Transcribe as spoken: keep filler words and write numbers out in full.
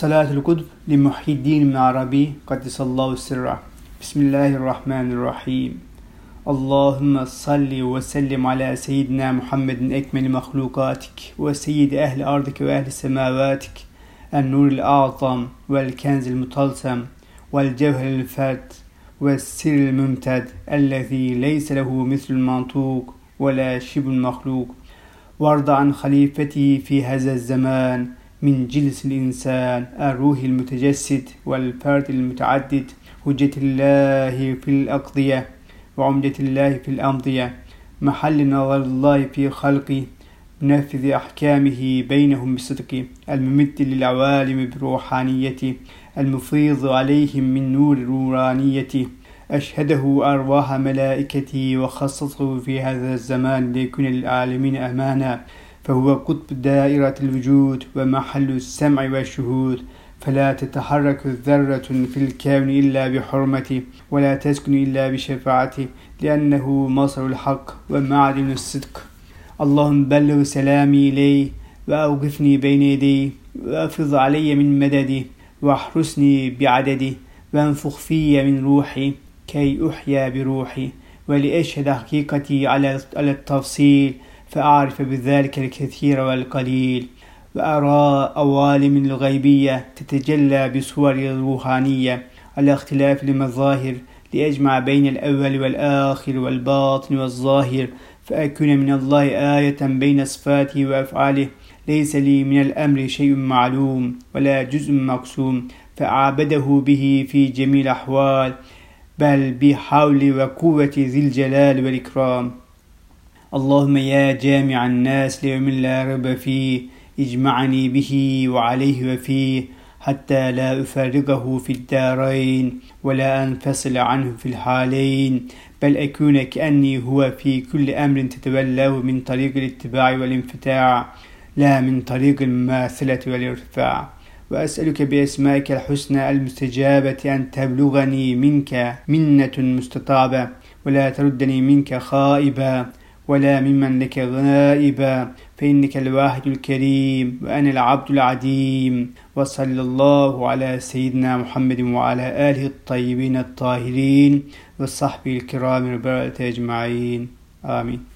صلاة القطب لمحي الدين بن عربي قدس الله سره. بسم الله الرحمن الرحيم. اللهم صل وسلم على سيدنا محمد أكمل مخلوقاتك وسيد أهل أرضك وأهل سماواتك، النور الأعظم والكنز المطلسم والجوهر الفات والسر الممتد الذي ليس له مثل المنطوق ولا شبه المخلوق، وارض عن خليفته في هذا الزمان من جلس الإنسان الروح المتجسد والفرد المتعدد، حجة الله في الأقضية وعمدة الله في الأمضية، محل نظر الله في خلقه، منفذ أحكامه بينهم بصدقه، الممد للعوالم بروحانيته، المفيض عليهم من نور نورانيته. أشهده أرواح ملائكته وخصته في هذا الزمان ليكون للعالمين أمانا، فهو قطب دائرة الوجود ومحل السمع والشهود، فلا تتحرك ذرة في الكون إلا بحرمته، ولا تسكن إلا بشفاعته، لأنه مصر الحق ومعدن الصدق. اللهم بلغ سلامي إليه وأوقفني بين يديه، وأفض علي من مددي، واحرسني بعددي، وانفخ في من روحي كي أحيا بروحي، ولأشهد حقيقتي على التفصيل، فأعرف بذلك الكثير والقليل، وأرى عوالم الغيبية تتجلى بصور روحانية على اختلاف المظاهر، لأجمع بين الأول والآخر والباطن والظاهر، فأكون من الله آية بين صفاته وأفعاله، ليس لي من الأمر شيء معلوم ولا جزء مقسوم، فأعبده به في جميع الأحوال، بل بحول وقوة ذي الجلال والإكرام. اللهم يا جامع الناس ليوم لا ريب فيه، اجمعني به وعليه وفيه، حتى لا أفارقه في الدارين ولا أنفصل عنه في الحالين، بل أكون كأني هو في كل أمر تتولاه من طريق الاتباع والانفتاع، لا من طريق المماثلة والارتفاع. وأسألك بأسمائك الحسنى المستجابة أن تبلغني منك منة مستطابة، ولا تردني منك خائبا ولا ممن لك غائبا، فإنك الواحد الكريم وأنا العبد العديم. وصلى الله على سيدنا محمد وعلى آله الطيبين الطاهرين وصحبه الكرام البررة أجمعين. آمين.